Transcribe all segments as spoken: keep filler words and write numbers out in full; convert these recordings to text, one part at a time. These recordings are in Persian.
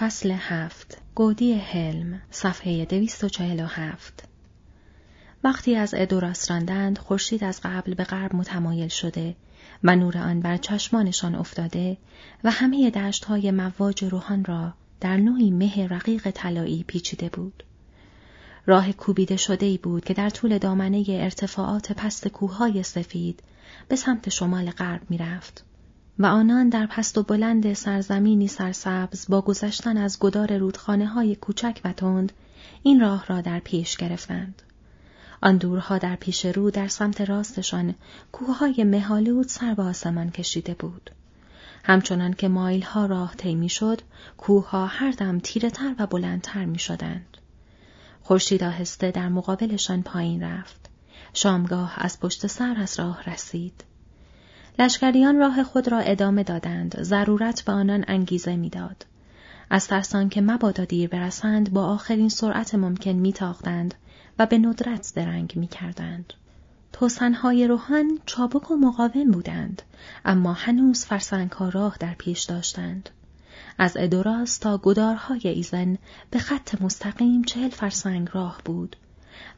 فصل هفت، گودی حلم، صفحه دویست و چهل و هفت. وقتی از ادوراس راندند، خورشید از قبل به غرب متمایل شده و نور آن بر چشمانشان افتاده و همه دشت‌های مواج روحان را در نوعی مه رقیق طلایی پیچیده بود. راه کوبیده شده‌ای بود که در طول دامنه ارتفاعات پست کوه‌های سفید به سمت شمال غرب می‌رفت و آنان در پست و بلند سرزمینی سرسبز با گذشتن از گدار رودخانه‌های کوچک و تند این راه را در پیش گرفتند. آن دورها در پیش رو در سمت راستشان کوه‌های مه‌آلود سر به آسمان کشیده بود. همچنان که مایل‌ها راه طی می‌شد، کوه‌ها هر دم تیره‌تر و بلندتر می‌شدند. خورشید آهسته در مقابلشان پایین رفت. شامگاه از پشت سر از راه رسید. لشکریان راه خود را ادامه دادند. ضرورت به آنان انگیزه می‌داد. از ترس آنکه مبادا دیر برسند، با آخرین سرعت ممکن می‌تاختند و به ندرت درنگ می‌کردند. توسن‌های روحان چابک و مقاوم بودند، اما هنوز فرسنگ‌ها راه در پیش داشتند. از ادوراس تا گدارهای ایزن به خط مستقیم چهل فرسنگ راه بود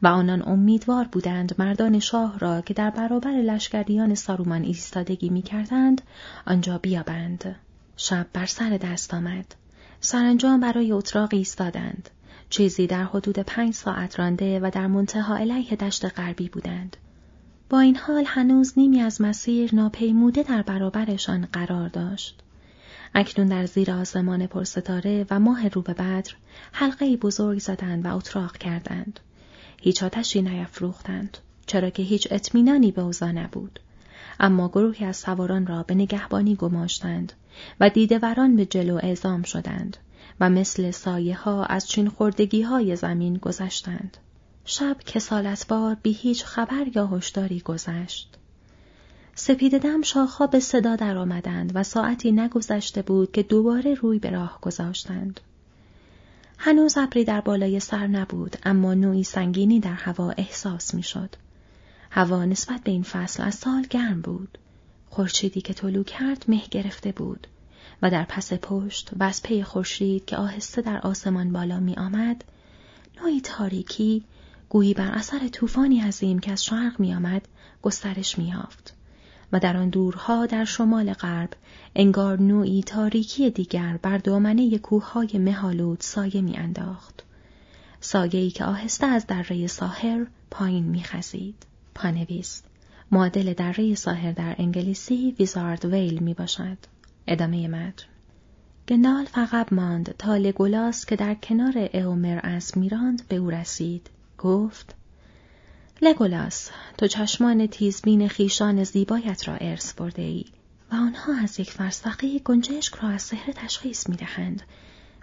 و آنان امیدوار بودند مردان شاه را که در برابر لشکریان سارومان ایستادگی می کردند آنجا بیابند. شب بر سر دست آمد. سرانجام برای اتراق ایستادند. چیزی در حدود پنج ساعت رانده و در منتها علیه دشت غربی بودند. با این حال هنوز نیمی از مسیر ناپیموده در برابرشان قرار داشت. اکنون در زیر آسمان پرستاره و ماه رو به بدر حلقه‌ای بزرگ زدند و اتراق کردند. هیچ آتشی نیفروختند، چرا که هیچ اطمینانی به اوضاع نبود. اما گروهی از سواران را به نگهبانی گماشتند و دیده‌وران به جلو اعزام شدند و مثل سایه‌ها از چین خوردگی‌های زمین گذشتند. شب کسالتبار بی هیچ خبر یا هشداری گذشت. سپیددم شاخ‌ها به صدا در آمدند و ساعتی نگذشته بود که دوباره روی به راه گذاشتند. هنوز ابری در بالای سر نبود، اما نوعی سنگینی در هوا احساس می‌شد. هوا نسبت به این فصل از سال گرم بود. خورشیدی که طلوع کرد مه گرفته بود و در پس پشت و از پی خورشید که آهسته در آسمان بالا می‌آمد، نوعی تاریکی گویی بر اثر طوفانی عظیم که از شرق می‌آمد گسترش می‌یافت. و در آن دورها در شمال غرب انگار نوعی تاریکی دیگر بر دامنه کوه‌های مه‌آلود سایه می‌انداخت، سایه‌ای که آهسته از دره ساحر پایین می‌خزید. پانویس: معادل دره ساحر در انگلیسی ویزارد ویل میباشد. ادامه متن. گندالف عقب ماند تا لگولاس که در کنار اومر اسب می‌راند به او رسید. گفت: لگولاس، تو چشمان تیزبین خیشان زیبایت را ارث برده ای و آنها از یک فرسخی گنجشک را از سحر تشخیص می دهند.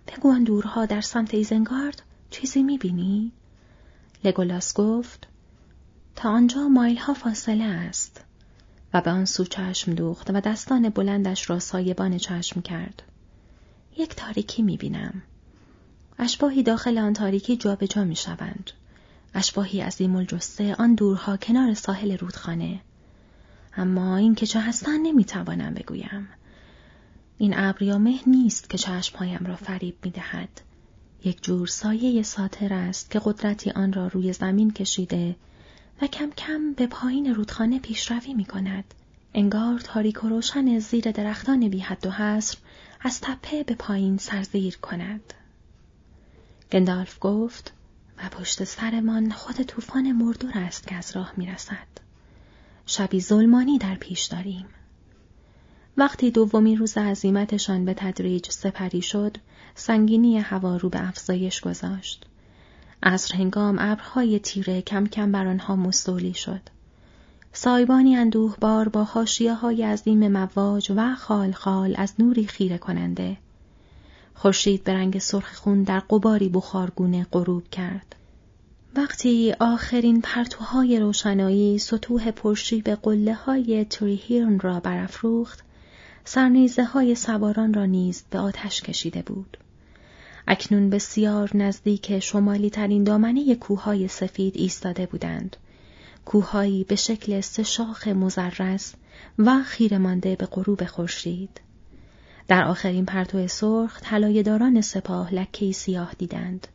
بگو آن دورها در سمت ایزنگارد چیزی می بینی؟ لگولاس گفت: تا آنجا مایلها فاصله است. و به آن سو چشم دوخت و دستان بلندش را سایبان چشم کرد. یک تاریکی می بینم. اشباحی داخل آن تاریکی جا به جا می شوند. اشباحی عظیم الجثه آن دورها کنار ساحل رودخانه. اما این که چه هستند نمیتوانم بگویم. این ابر یا مه نیست که چشمهایم را فریب میدهد. یک جور سایه ساطر است که قدرتی آن را روی زمین کشیده و کم کم به پایین رودخانه پیشروی میکند. انگار تاریک و روشن زیر درختان بی حد و حصر از تپه به پایین سرزیر کند. گندالف گفت: و پشت سرمان خود طوفان مردور است که از راه میرسد. شبی ظلمانی در پیش داریم. وقتی دومین روز عزیمتشان به تدریج سپری شد، سنگینی هوا رو به افزایش گذاشت. عصر هنگام ابرهای تیره کم کم بر آنها مستولی شد. سایبانی اندوهبار با حاشیه‌های عظیم مواج و خال خال از نوری خیره کننده. خورشید به رنگ سرخ خون در غباری بخارگونه غروب کرد. وقتی آخرین پرتوهای روشنایی سطوح پرشیب قله‌های تریهیرن را برافروخت، سرنیزه‌های سواران را نیز به آتش کشیده بود. اکنون بسیار نزدیک شمالی ترین دامنه کوه‌های سفید ایستاده بودند. کوه‌هایی به شکل سه شاخ مزرس و خیره مانده به غروب خورشید. در آخرین پرتو سرخ طلایه‌داران سپاه لکه‌ای سیاه دیدند.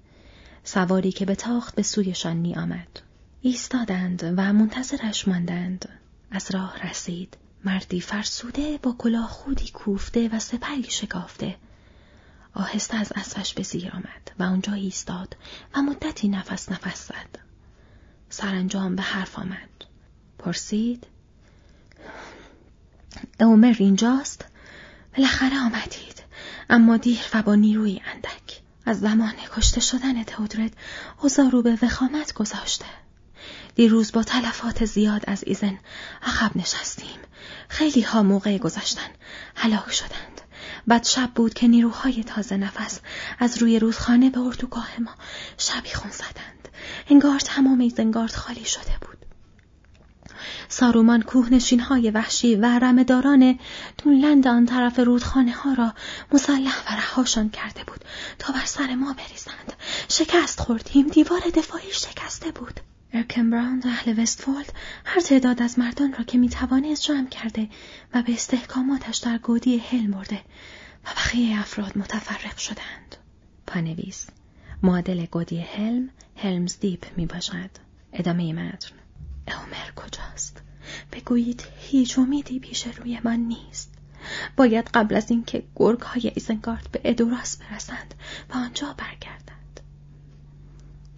سواری که به تاخت به سویشان می آمد. ایستادند و منتظرش ماندند. از راه رسید. مردی فرسوده با کلاه خودی کوفته و سپری شکافته. آهسته از اسبش به زیر آمد و اونجا ایستاد و مدتی نفس نفس زد. سرانجام به حرف آمد. پرسید: عمر اینجاست؟ بالاخره آمدید، اما دیر و با نیروی اندک. از زمان کشته شدن تئودرد اوضاع رو به وخامت گذاشته. دیروز با تلفات زیاد از ایزن عقب نشستیم. خیلی ها موقع گذشتن هلاک شدند. بعد شب بود که نیروهای تازه نفس از روی رودخانه به اردوگاه ما شبیخون زدند. انگار تمام ایزنگارد خالی شده بود. سارومان کوهنشین‌های وحشی و رمه‌داران دونلند آن طرف رودخانه‌ها را مسلح و رهاشان کرده بود تا بر سر ما بریزند. شکست خوردیم، دیوار دفاعی شکسته بود. ارکنبراند اهل وستفولد هر تعداد از مردان را که می‌توانست جمع کرده و به استحکاماتش در گودی هل مرده و بقیه افراد متفرق شدند. پانویس: معادل گودی هلم، هلمز دیپ میباشد. ادامه متن. عمر کجاست؟ بگویید هیچ امیدی پیش روی من نیست. باید قبل از اینکه گرگ‌های ایزنگارد به ادوراس برسند و آنجا برگردند.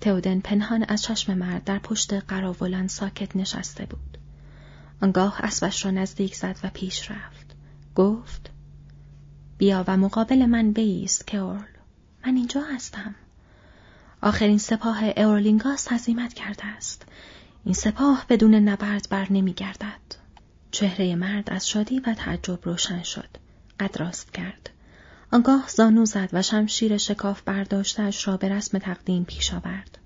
تئودن پنهان از چشم مرد در پشت قراولان ساکت نشسته بود. آنگاه اسبش را نزدیک زد و پیش رفت. گفت: بیا و مقابل من بایست که اورل. من اینجا هستم. آخرین سپاه اورلینگاس هزیمت کرده است. این سپاه بدون نبرد بر نمی گردد. چهره مرد از شادی و تعجب روشن شد. قد راست کرد. آنگاه زانو زد و شمشیر شکاف برداشته‌اش را به رسم تقدیم پیش آورد.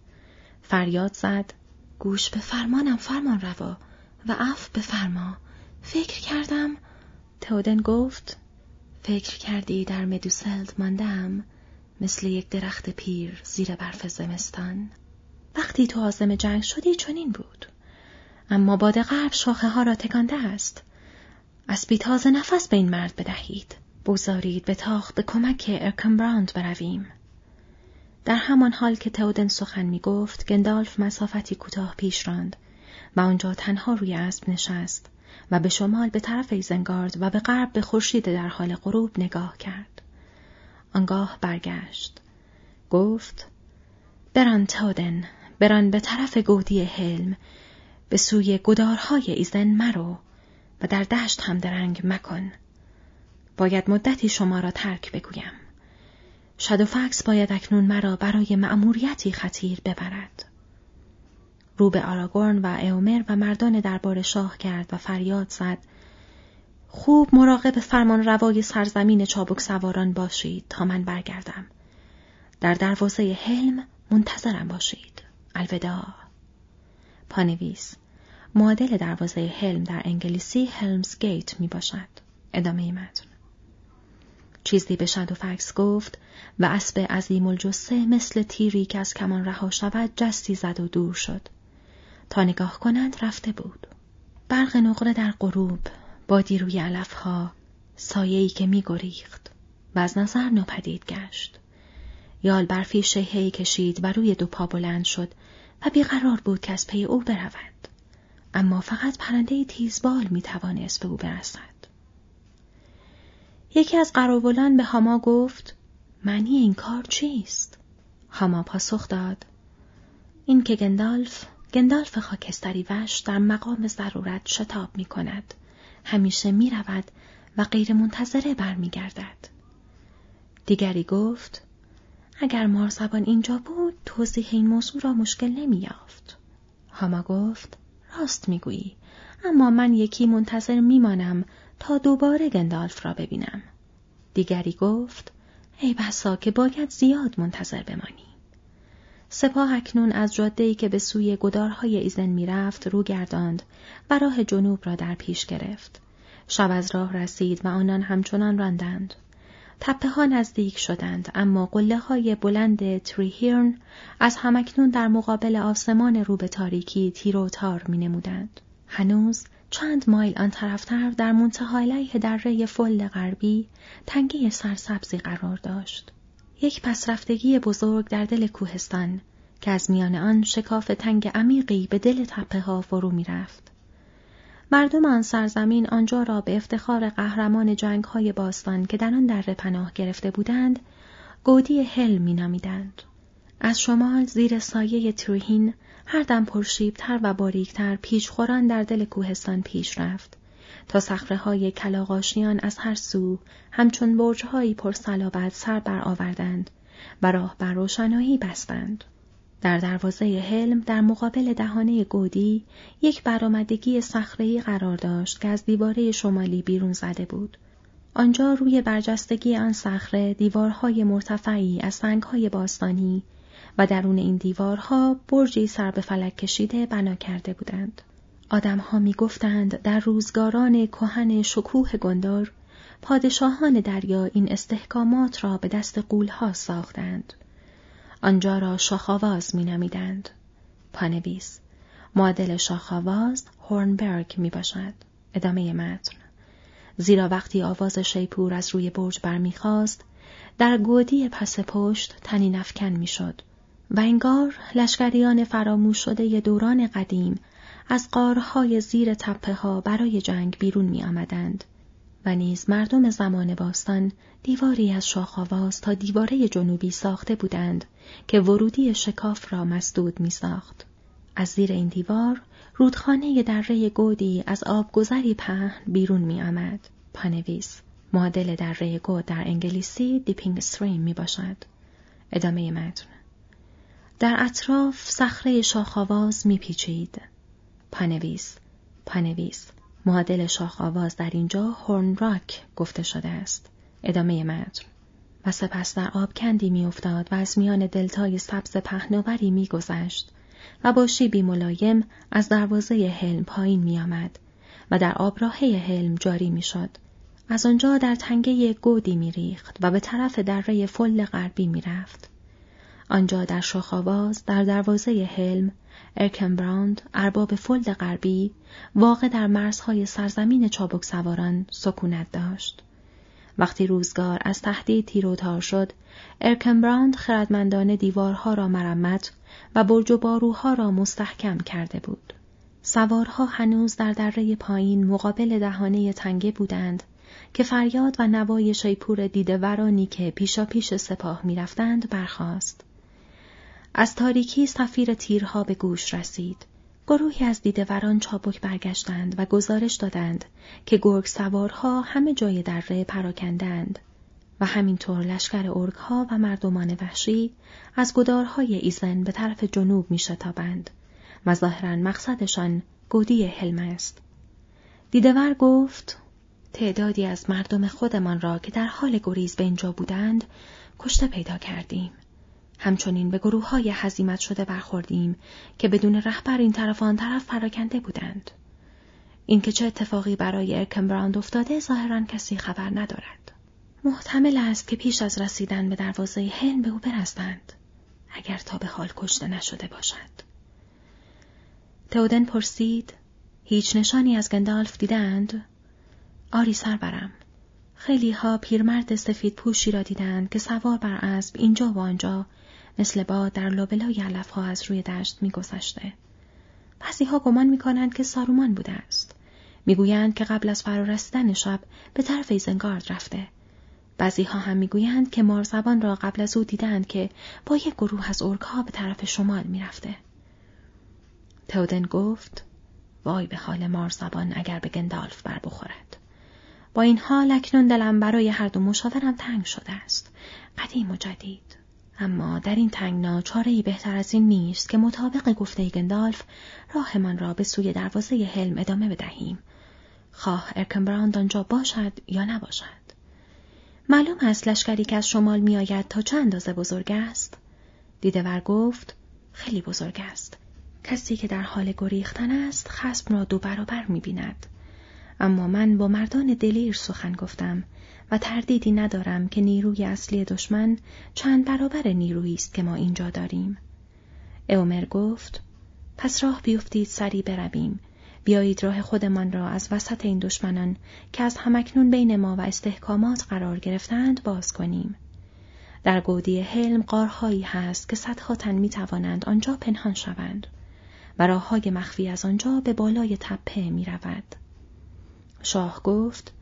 فریاد زد: گوش به فرمانم فرمان روا و عفو بفرما. فکر کردم. تئودن گفت: فکر کردی در مدوسلد ماندم، مثل یک درخت پیر زیر برف زمستان؟ وقتی تو عازم جنگ شدی چنین بود، اما باد غرب شاخه ها را تکانده است. اسبی تازه نفس به این مرد بدهید. بگذارید به تاخت به کمک ارکنبراند برویم. در همان حال که تئودن سخن می گفت، گندالف مسافتی کوتاه پیش راند و آنجا تنها روی اسب نشست و به شمال به طرف ایزنگارد و به غرب به خورشید در حال غروب نگاه کرد. آنگاه برگشت. گفت: بران تئودن، بران به طرف گودی هلم، به سوی گدارهای ایزن مرو و در دشت هم درنگ مکن. باید مدتی شما را ترک بگویم. شادوفکس باید اکنون مرا برای مأموریتی خطیر ببرد. رو به آراگورن و ایومر و مردان دربار شاه کرد و فریاد زد: خوب مراقب فرمان روای سرزمین چابک سواران باشید تا من برگردم. در دروازه هلم منتظرم باشید. الوداع. پانویس: معادل دروازه هلم در انگلیسی هلمز گیت می باشد. ادامه متن. چیزی به شادوفکس گفت و اسب عظیم الجثه مثل تیری که از کمان رها شود جستی زد و دور شد. تا نگاه کنند رفته بود. برق نقره در غروب، بادی روی علفها، سایه‌ای که می گریخت و از نظر ناپدید گشت. یال برفی شیهه‌ای کشید و روی دو پا بلند شد و بیقرار بود که از پی او برود، اما فقط پرنده‌ای تیزبال میتوانست به او برسد. یکی از قراولان به هاما گفت: معنی این کار چیست؟ هاما پاسخ داد: این که گندالف، گندالف خاکستری وش در مقام ضرورت شتاب میکند. همیشه میرود و غیر منتظره برمیگردد. دیگری گفت: اگر مارزبان اینجا بود، توضیح این موضوع را مشکل نمی‌یافت. هاما گفت: راست می‌گویی، اما من یکی منتظر می‌مانم تا دوباره گندالف را ببینم. دیگری گفت: ای بسا که باید زیاد منتظر بمانی. سپاه اکنون از جاده‌ای که به سوی گدارهای ایزن می‌رفت رو گرداند و راه جنوب را در پیش گرفت. شب از راه رسید و آنان همچنان راندند. تپه ها نزدیک شدند، اما قله های بلند تریهیرن از همکنون در مقابل آسمان رو به تاریکی تیر و تار می نمودند. هنوز چند مایل آن طرفتر در منتهای علیه دره فلد غربی تنگه سرسبزی قرار داشت. یک پسرفتگی بزرگ در دل کوهستان که از میان آن شکاف تنگ عمیقی به دل تپه ها فرو می رفت. مردم آن سرزمین آنجا را به افتخار قهرمان جنگ های باستان که در آن دره پناه گرفته بودند، گودی هل می نامیدند. از شمال زیر سایه تروهین هر دم پرشیبتر و باریکتر پیچ خوران در دل کوهستان پیش رفت تا صخره‌های کلاغاشیان از هر سو همچون برج‌هایی پرصلابت سر برآوردند و راه بر روشنایی بستند. در دروازه حلم در مقابل دهانه گودی یک برآمدگی صخره‌ای قرار داشت که از دیواره شمالی بیرون زده بود. آنجا روی برجستگی آن صخره دیوارهای مرتفعی از سنگ‌های باستانی و درون این دیوارها برجی سر به فلک کشیده بنا کرده بودند. آدم‌ها می‌گفتند در روزگاران کهن شکوه گندار پادشاهان دریا این استحکامات را به دست غول‌ها ساختند. آنجا را شاخ‌آواز می‌نامیدند. پانویس: معادل شاخ‌آواز هورنبرگ میباشد. ادامه متن. زیرا وقتی آواز شیپور از روی برج برمیخواست، در گودی پس پشت تنی نفکن میشد و انگار لشکریان فراموش شده ی دوران قدیم از غارهای زیر تپه ها برای جنگ بیرون می آمدند و نیز مردم زمان باستان دیواری از شاخ‌آواز تا دیواره جنوبی ساخته بودند که ورودی شکاف را مسدود می ساخت. از زیر این دیوار رودخانه دره گودی از آبگذری پهن بیرون می آمد. پانویس: معادل دره گود در انگلیسی دیپینگ استریم می باشد. ادامه متن. در اطراف صخره شاخ‌آواز می پیچید. پانویس: پانویس: معادل شاخ‌آواز در اینجا هورن راک گفته شده است. ادامه متن. و سپس در آبکندی می‌افتاد و از میان دلتای سبز پهناوری می‌گذشت و با شیبی ملایم از دروازه هلم پایین می‌آمد و در آبراهه هلم جاری می‌شد. از آنجا در تنگه گودی می‌ریخت و به طرف دره فل غربی می‌رفت. آنجا در شاخ‌آواز در دروازه هلم ارکنبراند، ارباب فلد غربی، واقع در مرزهای سرزمین چابک سواران سکونت داشت. وقتی روزگار از تهدید تیروتار شد، ارکنبراند خردمندانه دیوارها را مرمت و برج و باروها را مستحکم کرده بود. سوارها هنوز در دره پایین مقابل دهانه تنگه بودند که فریاد و نوای شیپور دیده ورانی که پیشا پیش سپاه می رفتند برخاست. از تاریکی صفیر تیرها به گوش رسید. گروهی از دیده‌وران چابک برگشتند و گزارش دادند که گرگ سوارها همه جای دره پراکندند و همینطور لشکر ارگها و مردمان وحشی از گدارهای ایزن به طرف جنوب می شتابند و ظاهراً مقصدشان گودی هلم است. دیده‌ور گفت: تعدادی از مردم خودمان را که در حال گریز به اینجا بودند کشته پیدا کردیم. همچنین به گروه‌های هزیمت شده برخوردیم که بدون رهبر این طرف آن طرف پراکنده بودند. این که چه اتفاقی برای ارکنبراند افتاده ظاهراً کسی خبر ندارد. محتمل است که پیش از رسیدن به دروازه هلم به او برسند، اگر تا به حال کشته نشده باشد. تئودن پرسید: هیچ نشانی از گندالف دیدند؟ آری سربرم. خیلی ها پیرمرد سفید پوشی را دیدند که سوار بر اسب اینجا و آنجا مثل باد در لابلای علف ها از روی دشت می گذشته. بعضی ها گمان می کنند که سارومان بوده است. می گویند که قبل از فرا رسیدن شب به طرف ایزنگارد رفته. بعضی ها هم می گویند که مارزبان را قبل از او دیدند که با یک گروه از ارک ها به طرف شمال می رفته. تئودن گفت: وای به حال مارزبان اگر به گندالف بر بخورد. با این حال اکنون دلم برای هر دو مشاورم تنگ شده است، قدیم و جدید. اما در این تنگنا چاره‌ای بهتر از این نیست که مطابق گفته گندالف راهمان را به سوی دروازه هلم ادامه بدهیم، خواه ارکنبراند آنجا باشد یا نباشد. معلوم است لشکری که از شمال می آید تا چه اندازه بزرگ است؟ دیده‌ور گفت: خیلی بزرگ است. کسی که در حال گریختن است خصم را دو برابر می بیند. اما من با مردان دلیر سخن گفتم و تردیدی ندارم که نیروی اصلی دشمن چند برابر نیرویی است که ما اینجا داریم. اومر گفت: پس راه بیفتید سری برویم. بیایید راه خودمان را از وسط این دشمنان که از همکنون بین ما و استحکامات قرار گرفتند باز کنیم. در گودی حلم غارهایی هست که صدها تن می توانند آنجا پنهان شوند و راههای مخفی از آنجا به بالای تپه می رود. شاه گفت: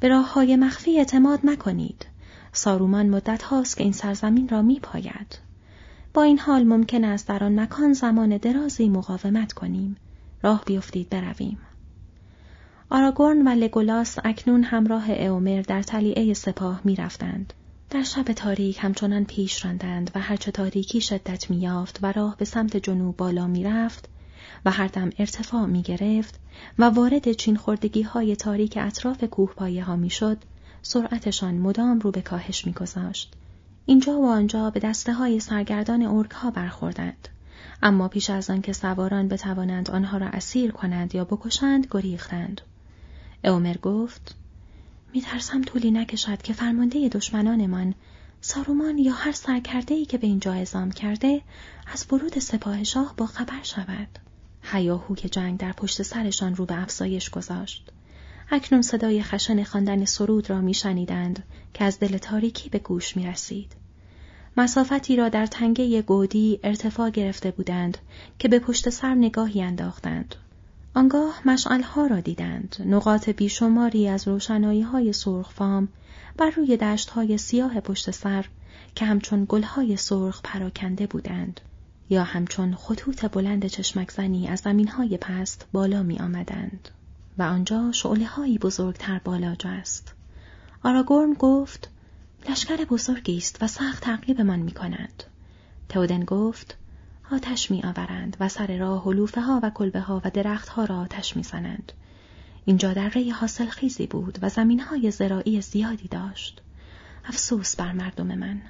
به راههای مخفی اعتماد مکنید. سارومان مدت هاست که این سرزمین را می پاید. با این حال ممکن است در آن مکان زمان درازی مقاومت کنیم. راه بیفتید برویم. آراگورن و لگولاس اکنون همراه اومر در تلیعه سپاه می رفتند. در شب تاریک همچنان پیش راندند و هرچه تاریکی شدت می یافت و راه به سمت جنوب بالا می رفت و هر دم ارتفاع می گرفت و وارد چین خوردگی های تاریک اطراف کوه پایه ها می شد، سرعتشان مدام رو به کاهش می گذاشت. اینجا و آنجا به دسته های سرگردان اورک ها برخوردند، اما پیش از آن که سواران بتوانند آنها را اسیر کنند یا بکشند گریختند. اومر گفت: می ترسم طولی نکشد که فرمانده دشمنانمان، سارومان یا هر سرکرده‌ای که به اینجا اعزام کرده، از ورود سپاه شاه با خبر شود. هیاهو که جنگ در پشت سرشان رو به افزایش گذاشت. اکنون صدای خشن خواندن سرود را می شنیدند که از دل تاریکی به گوش می رسید. مسافتی را در تنگه گودی ارتفاع گرفته بودند که به پشت سر نگاهی انداختند. آنگاه مشعلها را دیدند، نقاط بیشماری از روشنایی‌های سرخفام بر روی دشت‌های سیاه پشت سر که همچون گل‌های سرخ پراکنده بودند یا همچون خطوط بلند چشمک‌زنی از زمین‌های پست بالا می‌آمدند و آنجا شعله‌هایی بزرگتر بالا جست. آراگورن گفت: لشکر بزرگی است و سخت تعقیبمان می‌کنند. تودن گفت: آتش می آورند و سر راه حلوفه ها و کلبه ها و درخت ها را آتش می زنند. اینجا دره حاصل خیزی بود و زمین های زراعی زیادی داشت. افسوس بر مردم من.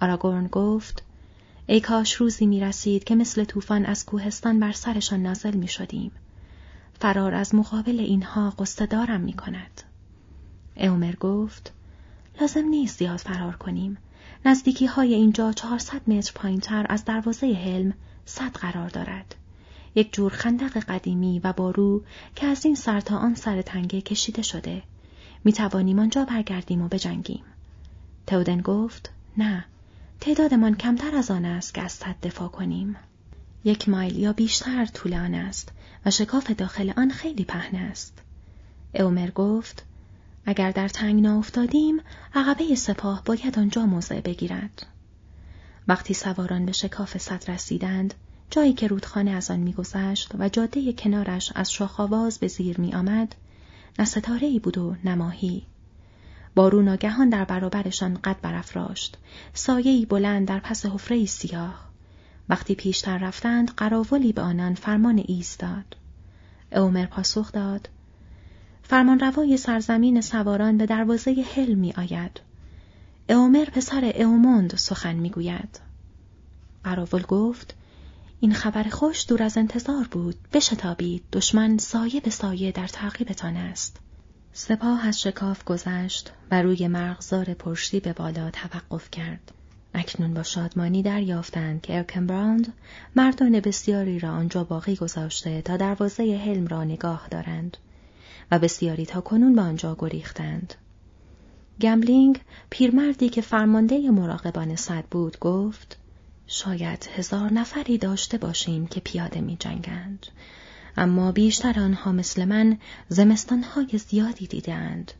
آراگورن گفت: ای کاش روزی می رسید که مثل طوفان از کوهستان بر سرشان نازل می شدیم. فرار از مقابل اینها قصه دارم می کند. اومر گفت: لازم نیست زیاد فرار کنیم. نزدیکی های اینجا چهارصد متر پایین تر از دروازه حلم صد قرار دارد. یک جور خندق قدیمی و بارو که از این سر تا آن سر تنگه کشیده شده. می توانیم آنجا برگردیم و بجنگیم. تودن گفت: نه، تعدادمان کمتر از آن است که از صد دفاع کنیم. یک مایل یا بیشتر طول آن است و شکاف داخل آن خیلی پهن است. اومر گفت: اگر در تنگنا افتادیم، عقبه سپاه باید آنجا موضع بگیرد. وقتی سواران به شکاف سد رسیدند، جایی که رودخانه از آن می‌گذشت و جاده کنارش از شاخ‌آواز به زیر می‌آمد، نه ستاره‌ای بود و نه ماهی. بارو ناگهان در برابرشان قد برافراشت، سایه‌ای بلند در پس حفره‌ای سیاه. وقتی پیشتر رفتند، قراولی به آنان فرمان ایستاد. اومر پاسخ داد: فرمانروای سرزمین سواران به دروازه حلم می آید. اومر پسر اوموند سخن می گوید. قراول گفت: این خبر خوش دور از انتظار بود. بشتابید، دشمن سایه به سایه در تعقیبتان است. سپاه از شکاف گذشت و روی مرغزار پرشی به بالا توقف کرد. اکنون با شادمانی دریافتند که ارکنبراند مردان بسیاری را آنجا باقی گذاشته تا دروازه حلم را نگاه دارند و بسیاری تا کنون به آنجا گریختند. گملینگ، پیرمردی که فرمانده مراقبان سد بود، گفت: شاید هزار نفری داشته باشیم که پیاده می جنگند، اما بیشتر آنها مثل من زمستانهای زیادی دیدند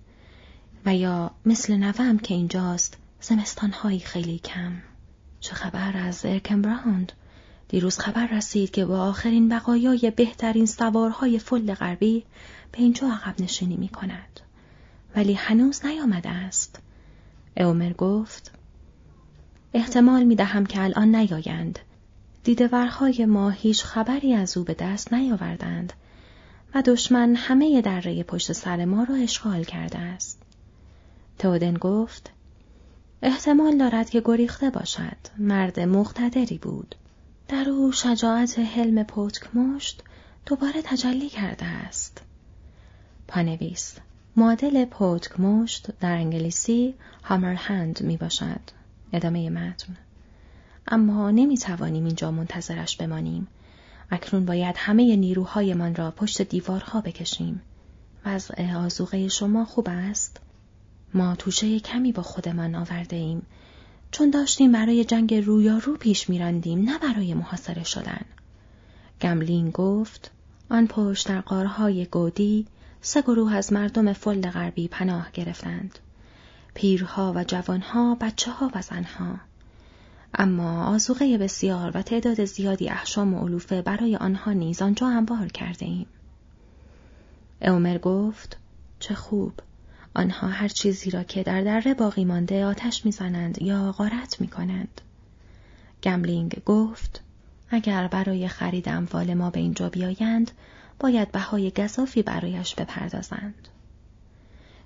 و یا مثل نوام که اینجاست زمستانهای خیلی کم. چه خبر از ارکنبراند؟ دیروز خبر رسید که با آخرین بقایای بهترین سوارهای فل غربی به اینجا عقب نشینی می کند. ولی هنوز نیامده است. اومر گفت: احتمال می دهم که الان نیایند. دیده‌ورهای ما هیچ خبری از او به دست نیاوردند و دشمن همه دره پشت سر ما را اشغال کرده است. تودن گفت: احتمال دارد که گریخته باشد. مرد مقتدری بود. در او شجاعت حلم پتک مشت دوباره تجلی کرده است. پانویس: معادل پتک مشت در انگلیسی هامر هند می باشد. ادامه متن. اما نمی توانیم اینجا منتظرش بمانیم. اکنون باید همه نیروهایمان را پشت دیوارها بکشیم. وضع آذوقه شما خوب است؟ ما توشه کمی با خودمان آورده ایم، چون داشتیم برای جنگ رویارو پیش می‌راندیم، نه برای محاصره شدن. گملین گفت، آن پشت در غارهای گودی سه گروه از مردم فلد غربی پناه گرفتند. پیرها و جوانها، بچه‌ها و زنها. اما آذوقه بسیار و تعداد زیادی احشام و علوفه برای آنها نیز آنجا انبار کرده ایم. عمر گفت، چه خوب. آنها هر چیزی را که در دره باقی مانده آتش می‌زنند یا غارت می‌کنند. گملینگ گفت، اگر برای خرید اموال ما به اینجا بیایند، باید بهای گزافی برایش بپردازند.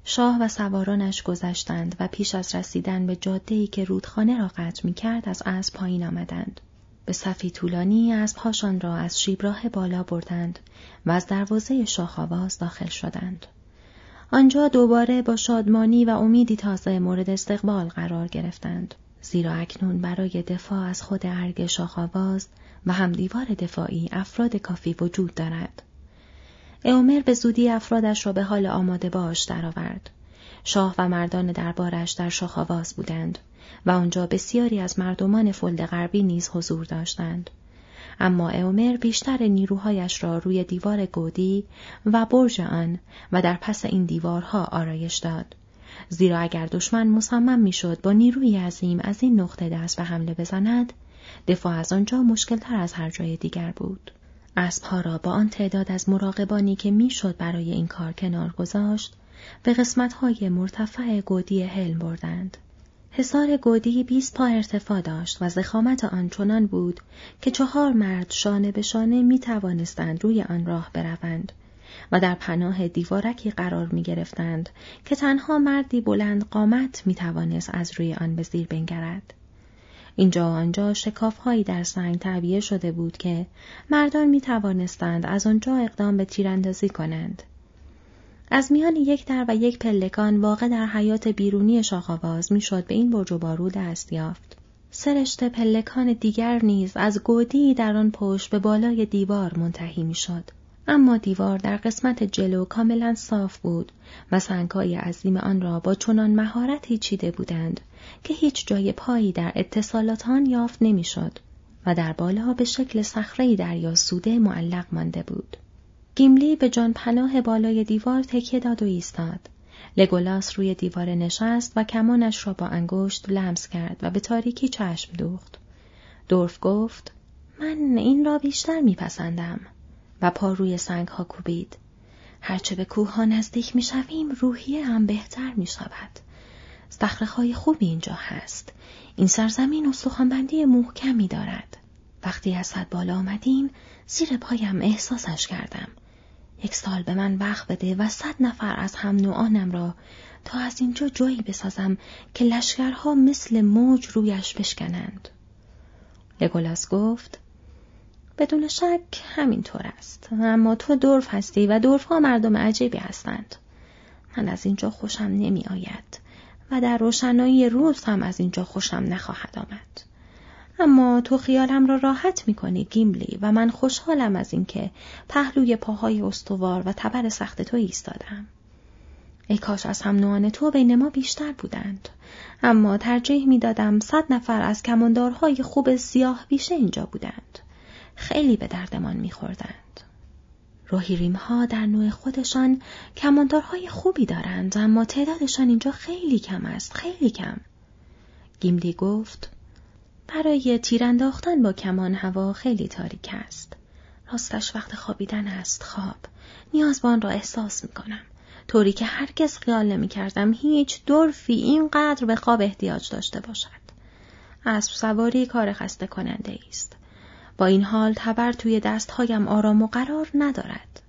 شاه و سوارانش گذشتند و پیش از رسیدن به جاده‌ای که رودخانه را قطع می‌کرد، از اسب پایین آمدند. به صفی طولانی اسب‌هاشان را از شیبراه بالا بردند و از دروازه شاه‌آواز داخل شدند. آنجا دوباره با شادمانی و امیدی تازه مورد استقبال قرار گرفتند، زیرا اکنون برای دفاع از خود ارگ شاه‌آواز و هم دیوار دفاعی افراد کافی وجود دارد. عمر به زودی افرادش را به حال آماده باش درآورد. شاه و مردان دربارش در شاه‌آواز بودند و آنجا بسیاری از مردمان فلد غربی نیز حضور داشتند. اما عمر بیشتر نیروهایش را روی دیوار گودی و برج آن و در پس این دیوارها آرایش داد، زیرا اگر دشمن مصمم میشد با نیروی عظیم از این نقطه دست به حمله بزند، دفاع از آنجا مشکل‌تر از هر جای دیگر بود. اسب‌ها را با آن تعداد از مراقبانی که میشد برای این کار کنار گذاشت، به قسمت‌های مرتفع گودی هلم بردند. حصار گودی بیست پا ارتفاع داشت و ضخامت آن چنان بود که چهار مرد شانه به شانه می توانستند روی آن راه بروند و در پناه دیوارکی قرار می گرفتند که تنها مردی بلند قامت می توانست از روی آن به زیر بنگرد. اینجا و آنجا شکاف‌هایی در سنگ تعبیه شده بود که مردان می توانستند از آنجا اقدام به تیراندازی کنند. از میان یک در و یک پلکان واقع در حیات بیرونی شاه‌آواز میشد به این برج و بارود دست یافت. سرشت پلکان دیگر نیز از گودی در آن پشت به بالای دیوار منتهی میشد، اما دیوار در قسمت جلو کاملا صاف بود و سنگ‌های عظیم آن را با چنان مهارتی چیده بودند که هیچ جای پایی در اتصالات آن یافت نمیشد و در بالا به شکل صخره‌ای دریاسوده معلق مانده بود. گیملی به جان پناه بالای دیوار تکیه داد و ایستاد. لگولاس روی دیوار نشست و کمانش را با انگشت لمس کرد و به تاریکی چشم دوخت. دورف گفت، من این را بیشتر میپسندم و پا روی سنگ ها کوبید. هرچه به کوه ها نزدیک میشویم، روحیه هم بهتر میشود. صخره‌های خوبی اینجا هست. این سرزمین استخوان‌بندی محکمی دارد. وقتی از صد بالا آمدیم، زیر پایم احساسش کردم. یک سال به من وقت بده و صد نفر از هم نوعانم را تا از اینجا جایی بسازم که لشکرها مثل موج رویش بشکنند. لگولاس گفت، بدون شک همینطور است، اما تو دورف هستی و دورف‌ها مردم عجیبی هستند. من از اینجا خوشم نمی آید و در روشنایی روز هم از اینجا خوشم نخواهد آمد. اما تو خیالم را راحت می‌کنی گیملی و من خوشحالم از اینکه پهلوی پاهای استوار و تبر سخت تو ایستادم. ای کاش از هم نوعان تو بین ما بیشتر بودند، اما ترجیح می‌دادم صد نفر از کماندارهای خوب سیاه بیشه اینجا بودند. خیلی به دردمان می‌خوردند. روهیریم‌ها در نوع خودشان کماندارهای خوبی دارند، اما تعدادشان اینجا خیلی کم است، خیلی کم. گیملی گفت، برای تیرانداختن با کمان هوا خیلی تاریک است. راستش وقت خوابیدن است، خواب. نیاز به آن را احساس می‌کنم، طوری که هرگز خیال نمی‌کردم هیچ دورفی اینقدر به خواب احتیاج داشته باشد. اسب سواری کار خسته کننده است. با این حال تبر توی دستهایم آرام و قرار ندارد.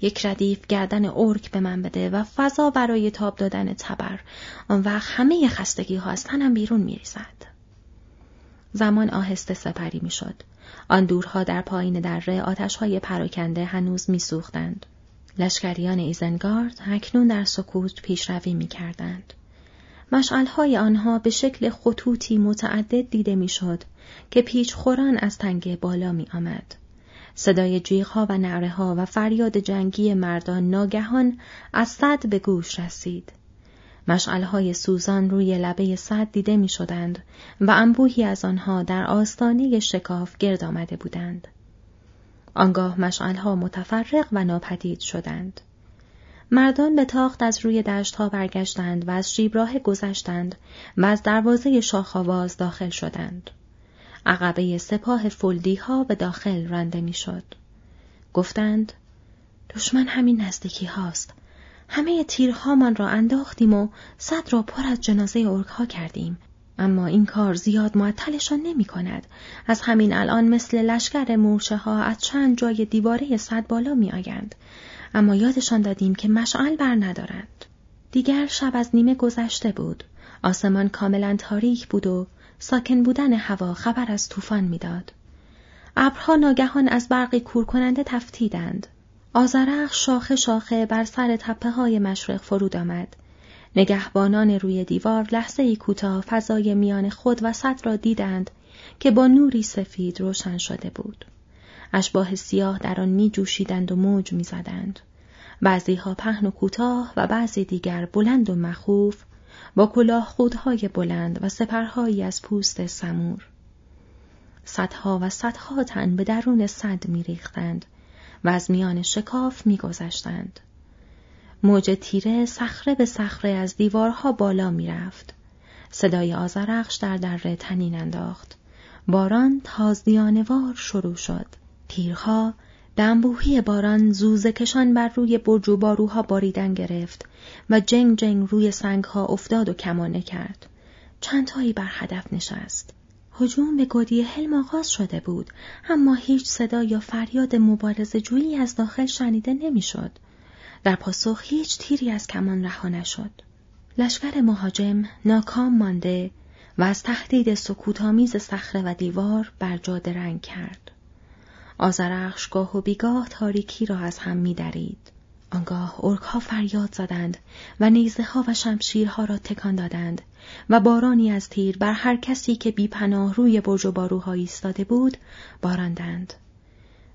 یک ردیف گردن اورک به من بده و فضا برای تاب دادن تبر، آن وقت همه خستگی‌ها از تنم بیرون می‌ریزد. زمان آهسته سپری می شد. آن دورها در پایین دره آتش‌های پراکنده هنوز می سوختند. لشکریان ایزنگارد اکنون در سکوت پیشروی می کردند. مشعل‌های آنها به شکل خطوطی متعدد دیده می شد که پیچ خوران از تنگه بالا می آمد. صدای جیغ‌ها و نعره‌ها و فریاد جنگی مردان ناگهان از سد به گوش رسید. مشعل‌های سوزان روی لبه سد دیده می‌شدند و انبوهی از آنها در آستانه شکاف گرد آمده بودند. آنگاه مشعل‌ها متفرق و ناپدید شدند. مردان به تاخت از روی دشت‌ها برگشتند و از شیبراه گذشتند و از دروازه شاخ‌آواز داخل شدند. عقبه سپاه فلدی‌ها به داخل رانده می‌شد. گفتند دشمن همین نزدیکی هاست. همه تیرها من را انداختیم و صد را پر از جنازه ارک‌ها کردیم. اما این کار زیاد معطلشان نمی کند. از همین الان مثل لشکر مورچه ها از چند جای دیواره صد بالا می آیند. اما یادشان دادیم که مشعل بر ندارند. دیگر شب از نیمه گذشته بود. آسمان کاملا تاریک بود و ساکن بودن هوا خبر از طوفان می داد. ابرها ناگهان از برقی کور کننده تفتیدند. آذرخ شاخه شاخه بر سر تپه های مشرق فرود آمد. نگهبانان روی دیوار لحظه‌ای کوتاه فضای میان خود و سد را دیدند که با نوری سفید روشن شده بود. اشباح سیاه در آن می جوشیدند و موج می زدند. بعضیها پهن و کوتاه و بعضی دیگر بلند و مخوف با کلاه خودهای بلند و سپرهایی از پوست سمور. صدها و صدها تن به درون سد می ریختند و از میان شکاف می گذشتند. موج تیره صخره به صخره از دیوارها بالا می رفت. صدای آذرخش در دره تنین انداخت. باران تازیانه‌وار شروع شد. تیرها دنبوهی باران زوزه کشان بر روی برج و باروها باریدن گرفت و جنگ جنگ روی سنگها افتاد و کمانه کرد. چند تایی بر هدف نشست. هجوم به گودی حلم آغاز شده بود، اما هیچ صدا یا فریاد مبارزه جویی از داخل شنیده نمی شد. در پاسخ هیچ تیری از کمان رها نشد. لشکر مهاجم ناکام مانده و از تهدید سکوت‌آمیز صخره و دیوار بر جا درنگ کرد. آذرخش گاه و بیگاه تاریکی را از هم می‌درید. آنگاه ارک‌ها فریاد زدند و نیزه‌ها و شمشیرها را تکان دادند و بارانی از تیر بر هر کسی که بی‌پناه روی برج و باروها ایستاده بود باراندند.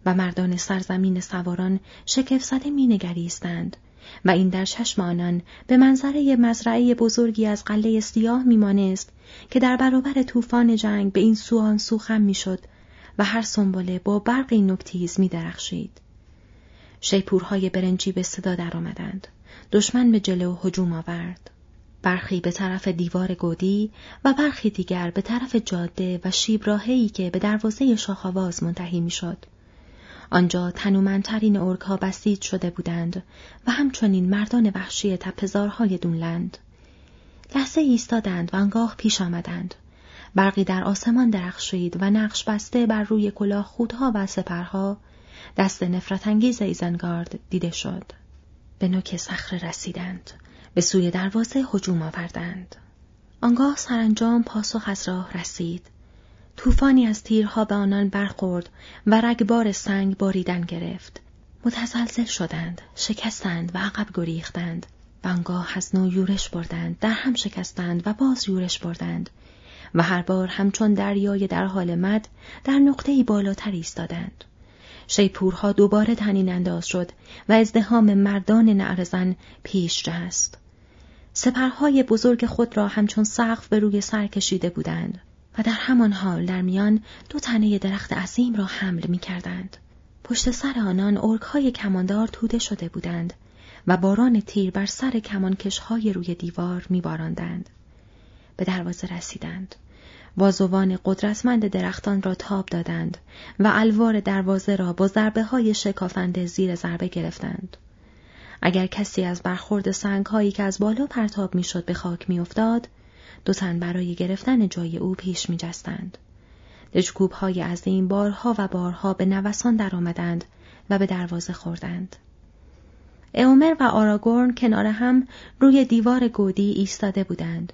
و مردان سرزمین سواران شگفت‌زده می‌نگریستند و این در چشم آنان به منظره مزرعه بزرگی از قلعه سیاه می‌مانست که در برابر طوفان جنگ به این سو آن سو خم می‌شد و هر سنبله با برقی نوک‌تیز می‌درخشید. شیپورهای برنجی به صدا درآمدند. دشمن به جلو هجوم آورد. برخی به طرف دیوار گودی و برخی دیگر به طرف جاده و شیبراهه‌ای که به دروازه شاخ‌آواز منتهی می‌شد. آنجا تنومندترین ارک‌ها بسیج شده بودند و همچنین مردان وحشی تپه‌زارهای دونلند. لحظه ایستادند و آنگاه پیش آمدند. برقی در آسمان درخشید و نقش بسته بر روی کلاه خودها و سپرها دست نفرت انگیز ایزنگارد دیده شد. به نوک صخره رسیدند. به سوی دروازه هجوم آوردند. آنگاه سرانجام پاسخ از راه رسید. طوفانی از تیرها به آنان برخورد و رگبار سنگ باریدن گرفت. متزلزل شدند، شکستند و عقب گریختند. آنگاه از نو یورش بردند، در هم شکستند و باز یورش بردند و هر بار همچون دریای در حال مد در نقطه‌ای بالاتر ایستادند. شیپورها دوباره طنین انداز شد و ازدحام مردان نعرزن پیش جست. سپرهای بزرگ خود را همچون سقف به روی سر کشیده بودند و در همان حال در میان دو تنه درخت عظیم را حمل می کردند. پشت سر آنان ارک‌های کماندار توده شده بودند و باران تیر بر سر کمانکش‌های روی دیوار می باراندند. به دروازه رسیدند. بازوان قدرتمند درختان را تاب دادند و الوار دروازه را با ضربه‌های شکافنده زیر ضربه گرفتند. اگر کسی از برخورد سنگ‌هایی که از بالا پرتاب می شد به خاک می افتاد، دو تن برای گرفتن جای او پیش می جستند. دژکوب‌های عظیم بارها و بارها به نوسان در آمدند و به دروازه خوردند. اومر و آراگورن کنار هم روی دیوار گودی ایستاده بودند.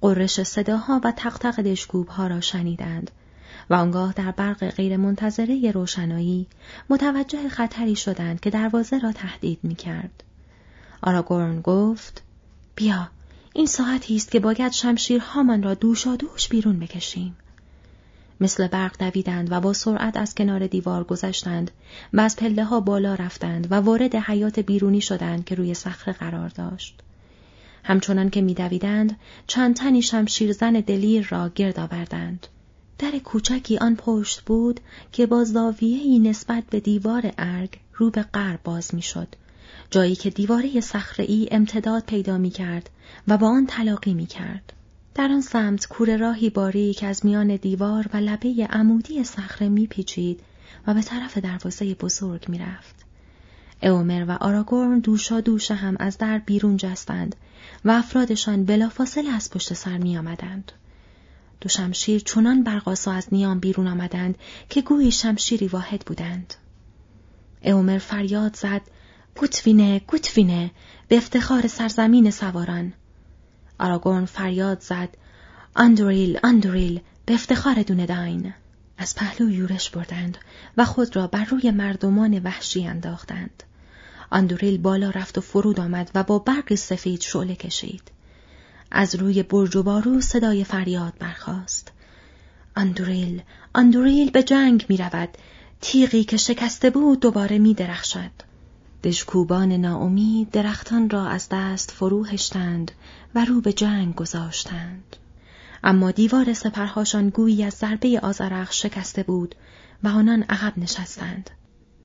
قرش صداها و تقتق دژکوب‌ها را شنیدند و آنگاه در برق غیرمنتظره روشنایی متوجه خطری شدند که دروازه را تهدید می کرد. آراگورن گفت بیا، این ساعتی است که باید شمشیرهامان را دوشادوش بیرون بکشیم. مثل برق دویدند و با سرعت از کنار دیوار گذشتند و از پله ها بالا رفتند و وارد حیات بیرونی شدند که روی صخره قرار داشت. همچنان که می دویدند، چند تنی شمشیرزن دلیر را گرد آوردند. در کوچکی آن پشت بود که با زاویه‌ای نسبت به دیوار ارگ رو به غرب باز می شد. جایی که دیواره صخره‌ای امتداد پیدا می کرد و با آن تلاقی می کرد. در آن سمت کوره راهی باریک از میان دیوار و لبه عمودی صخره می پیچید و به طرف دروازه بزرگ می رفت. اومر و آراگورن دوشا دوش هم از در بیرون جستند و افرادشان بلافاصله از پشت سر می آمدند. دو شمشیر چنان برقاسا از نیام بیرون آمدند که گویی شمشیری واحد بودند. اومر فریاد زد: گوتوینه، گوتوینه، به افتخار سرزمین سواران. آراگورن فریاد زد: آندوریل، آندوریل، به افتخار دونداین. از پهلو یورش بردند و خود را بر روی مردمان وحشی انداختند. آندوریل بالا رفت و فرود آمد و با برق سفید شعله کشید. از روی برج و بارو صدای فریاد برخاست: آندوریل، آندوریل به جنگ می رود. تیغی که شکسته بود دوباره می درخشد. دژکوبان ناامید درختان را از دست فرو هشتند و رو به جنگ گذاشتند. اما دیوار سپرهاشان گویی از ضربه آزرخ شکسته بود و آنان عقب نشستند.